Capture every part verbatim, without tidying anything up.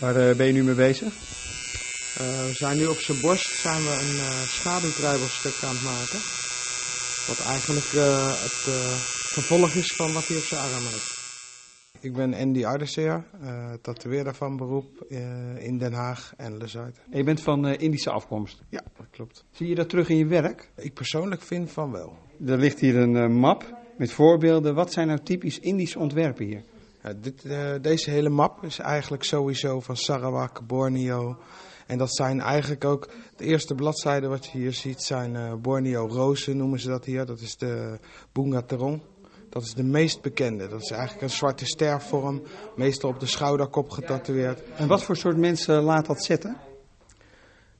Waar uh, ben je nu mee bezig? Uh, we zijn nu op zijn borst zijn we een uh, schaduwkruibelstuk aan het maken. Wat eigenlijk uh, het uh, vervolg is van wat hij op zijn arm heeft. Ik ben Andy Ardeseer, uh, tatoeëerder van beroep uh, in Den Haag en Lezuid. En je bent van uh, Indische afkomst? Ja, dat klopt. Zie je dat terug in je werk? Ik persoonlijk vind van wel. Er ligt hier een uh, map met voorbeelden. Wat zijn nou typisch Indische ontwerpen hier? Ja, dit, uh, deze hele map is eigenlijk sowieso van Sarawak, Borneo. En dat zijn eigenlijk ook de eerste bladzijden wat je hier ziet zijn uh, Borneo rozen noemen ze dat hier. Dat is de Bunga Terong. Dat is de meest bekende. Dat is eigenlijk een zwarte stervorm, meestal op de schouderkop getatoeëerd. En wat voor soort mensen laat dat zitten?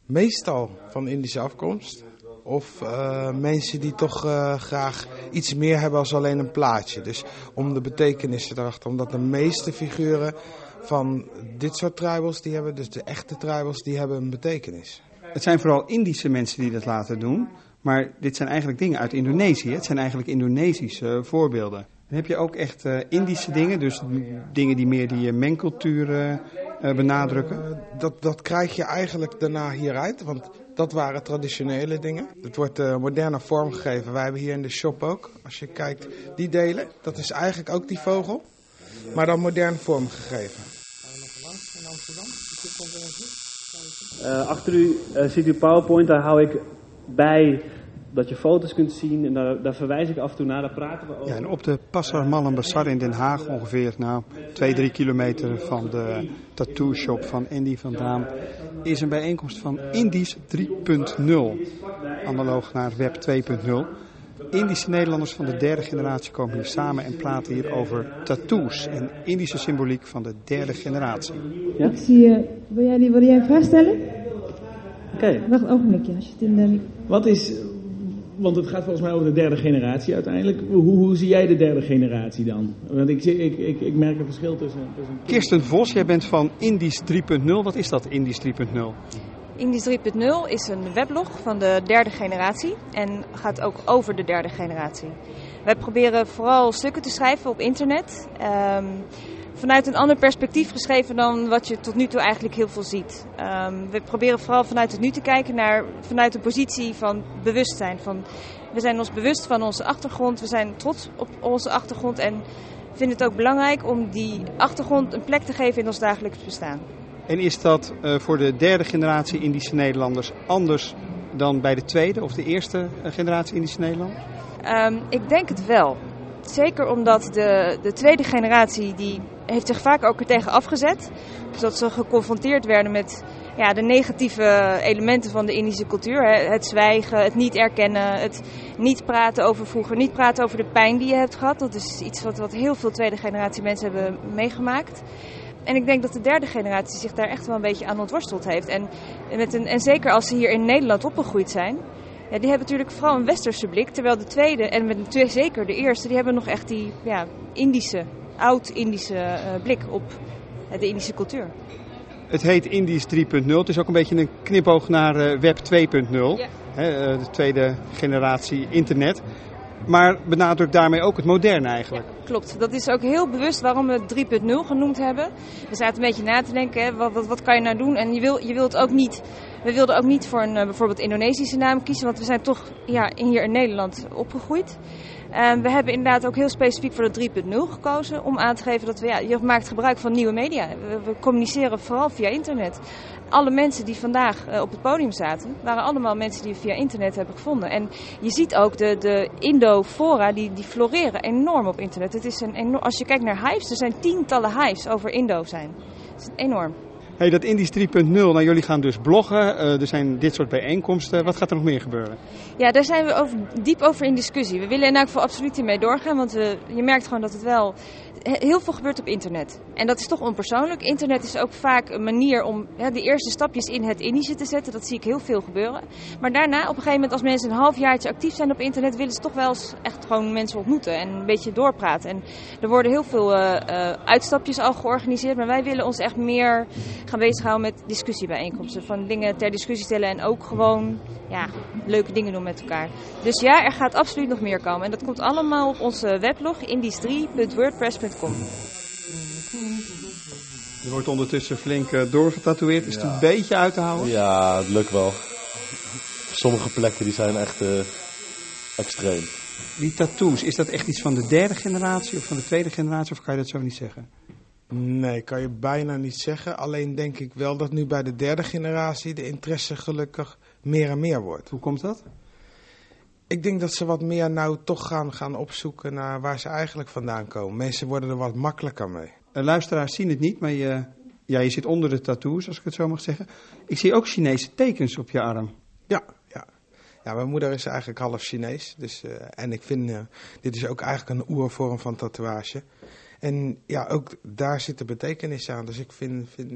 Meestal van Indische afkomst. Of uh, mensen die toch uh, graag iets meer hebben als alleen een plaatje. Dus om de betekenissen erachter. Omdat de meeste figuren van dit soort tribals, die hebben, dus de echte tribals, die hebben een betekenis. Het zijn vooral Indische mensen die dat laten doen. Maar dit zijn eigenlijk dingen uit Indonesië. Het zijn eigenlijk Indonesische voorbeelden. Dan heb je ook echt uh, Indische dingen, dus dingen die meer die uh, mengcultuur uh, benadrukken. Uh, dat, dat krijg je eigenlijk daarna hieruit, want dat waren traditionele dingen. Het wordt uh, moderne vorm gegeven. Wij hebben hier in de shop ook, als je kijkt, die delen. Dat is eigenlijk ook die vogel, maar dan modern vorm gegeven. In Amsterdam. Uh, achter u uh, ziet u PowerPoint, daar hou ik bij dat je foto's kunt zien en daar, daar verwijs ik af en toe naar, daar praten we over. Ja, en op de Pasar Malam Bazaar in Den Haag, ongeveer nou, twee, drie kilometer van de tattoo shop van Indy van Daan, is een bijeenkomst van Indies drie punt nul, analoog naar web twee punt nul. Indische Nederlanders van de derde generatie komen hier samen en praten hier over tattoos en Indische symboliek van de derde generatie. Ja? Ik zie, uh, wil, jij, wil jij een vraag stellen? Oké. Okay. Wacht een ogenblikje. Als je het in de... Wat is, want het gaat volgens mij over de derde generatie uiteindelijk. Hoe, hoe zie jij de derde generatie dan? Want ik, ik, ik, ik merk een verschil tussen... tussen... Kirsten Vos, jij bent van Indies drie punt nul. Wat is dat, Indies drie punt nul? Indies drie punt nul is een weblog van de derde generatie en gaat ook over de derde generatie. Wij proberen vooral stukken te schrijven op internet, um, vanuit een ander perspectief geschreven dan wat je tot nu toe eigenlijk heel veel ziet. Um, we proberen vooral vanuit het nu te kijken naar vanuit een positie van bewustzijn. Van, we zijn ons bewust van onze achtergrond, we zijn trots op onze achtergrond en vinden het ook belangrijk om die achtergrond een plek te geven in ons dagelijks bestaan. En is dat uh, voor de derde generatie Indische Nederlanders anders dan bij de tweede of de eerste generatie Indische Nederlanders? Um, ik denk het wel. Zeker omdat de, de tweede generatie die heeft zich vaak ook ertegen afgezet. Dus dat ze geconfronteerd werden met ja, de negatieve elementen van de Indische cultuur. Hè? Het zwijgen, het niet erkennen, het niet praten over vroeger, niet praten over de pijn die je hebt gehad. Dat is iets wat, wat heel veel tweede generatie mensen hebben meegemaakt. En ik denk dat de derde generatie zich daar echt wel een beetje aan ontworsteld heeft. En, met een, en zeker als ze hier in Nederland opgegroeid zijn. Ja, die hebben natuurlijk vooral een westerse blik. Terwijl de tweede, en met natuurlijk zeker de eerste, die hebben nog echt die ja, Indische, oud-Indische uh, blik op uh, de Indische cultuur. Het heet Indies drie punt nul. Het is ook een beetje een knipoog naar uh, web twee punt nul. Ja. Hè, uh, de tweede generatie internet. Maar benadrukt daarmee ook het moderne eigenlijk. Ja, klopt, dat is ook heel bewust waarom we drie punt nul genoemd hebben. We zaten een beetje na te denken, hè, wat, wat, wat kan je nou doen? En je wil, je wilt ook niet, we wilden ook niet voor een bijvoorbeeld Indonesische naam kiezen, want we zijn toch ja, hier in Nederland opgegroeid. En we hebben inderdaad ook heel specifiek voor de drie punt nul gekozen om aan te geven dat we, ja, je maakt gebruik van nieuwe media. We, we communiceren vooral via internet. Alle mensen die vandaag op het podium zaten, waren allemaal mensen die we via internet hebben gevonden. En je ziet ook de, de Indo-fora, die, die floreren enorm op internet. Het is een enorm, als je kijkt naar hives, er zijn tientallen hives over Indo zijn. Dat is enorm. Hey, dat Indies drie punt nul, nou, jullie gaan dus bloggen, uh, er zijn dit soort bijeenkomsten. Wat gaat er nog meer gebeuren? Ja, daar zijn we over, diep over in discussie. We willen in elk geval absoluut hiermee doorgaan, want we, je merkt gewoon dat het wel heel veel gebeurt op internet. En dat is toch onpersoonlijk. Internet is ook vaak een manier om ja, de eerste stapjes in het Indische te zetten. Dat zie ik heel veel gebeuren. Maar daarna, op een gegeven moment, als mensen een halfjaartje actief zijn op internet, willen ze toch wel eens echt gewoon mensen ontmoeten en een beetje doorpraten. En er worden heel veel uh, uh, uitstapjes al georganiseerd, maar wij willen ons echt meer gaan bezighouden met discussiebijeenkomsten. Van dingen ter discussie stellen en ook gewoon ja, leuke dingen doen met elkaar. Dus ja, er gaat absoluut nog meer komen. En dat komt allemaal op onze weblog indies drie punt wordpress punt com. Er wordt ondertussen flink uh, doorgetatoeëerd. Is ja. het een beetje uit te houden? Ja, het lukt wel. Sommige plekken die zijn echt uh, extreem. Die tattoos, is dat echt iets van de derde generatie of van de tweede generatie? Of kan je dat zo niet zeggen? Nee, kan je bijna niet zeggen. Alleen denk ik wel dat nu bij de derde generatie de interesse gelukkig meer en meer wordt. Hoe komt dat? Ik denk dat ze wat meer nou toch gaan, gaan opzoeken naar waar ze eigenlijk vandaan komen. Mensen worden er wat makkelijker mee. Uh, luisteraars zien het niet, maar je, ja, je zit onder de tattoos, als ik het zo mag zeggen. Ik zie ook Chinese tekens op je arm. Ja, ja. Ja, mijn moeder is eigenlijk half Chinees. Dus, uh, en ik vind, uh, dit is ook eigenlijk een oervorm van tatoeage. En ja, ook daar zit de betekenis aan. Dus ik vind, vind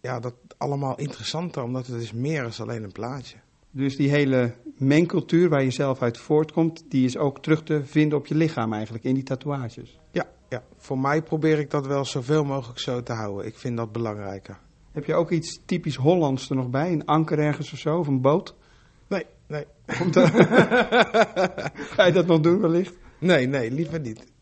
ja, dat allemaal interessanter, omdat het dus meer is alleen een plaatje. Dus die hele mengcultuur waar je zelf uit voortkomt, die is ook terug te vinden op je lichaam eigenlijk, in die tatoeages? Ja, ja. Voor mij probeer ik dat wel zoveel mogelijk zo te houden. Ik vind dat belangrijker. Heb je ook iets typisch Hollands er nog bij? Een anker ergens of zo? Of een boot? Nee, nee. Te... Ga je dat nog doen wellicht? Nee, nee, liever niet.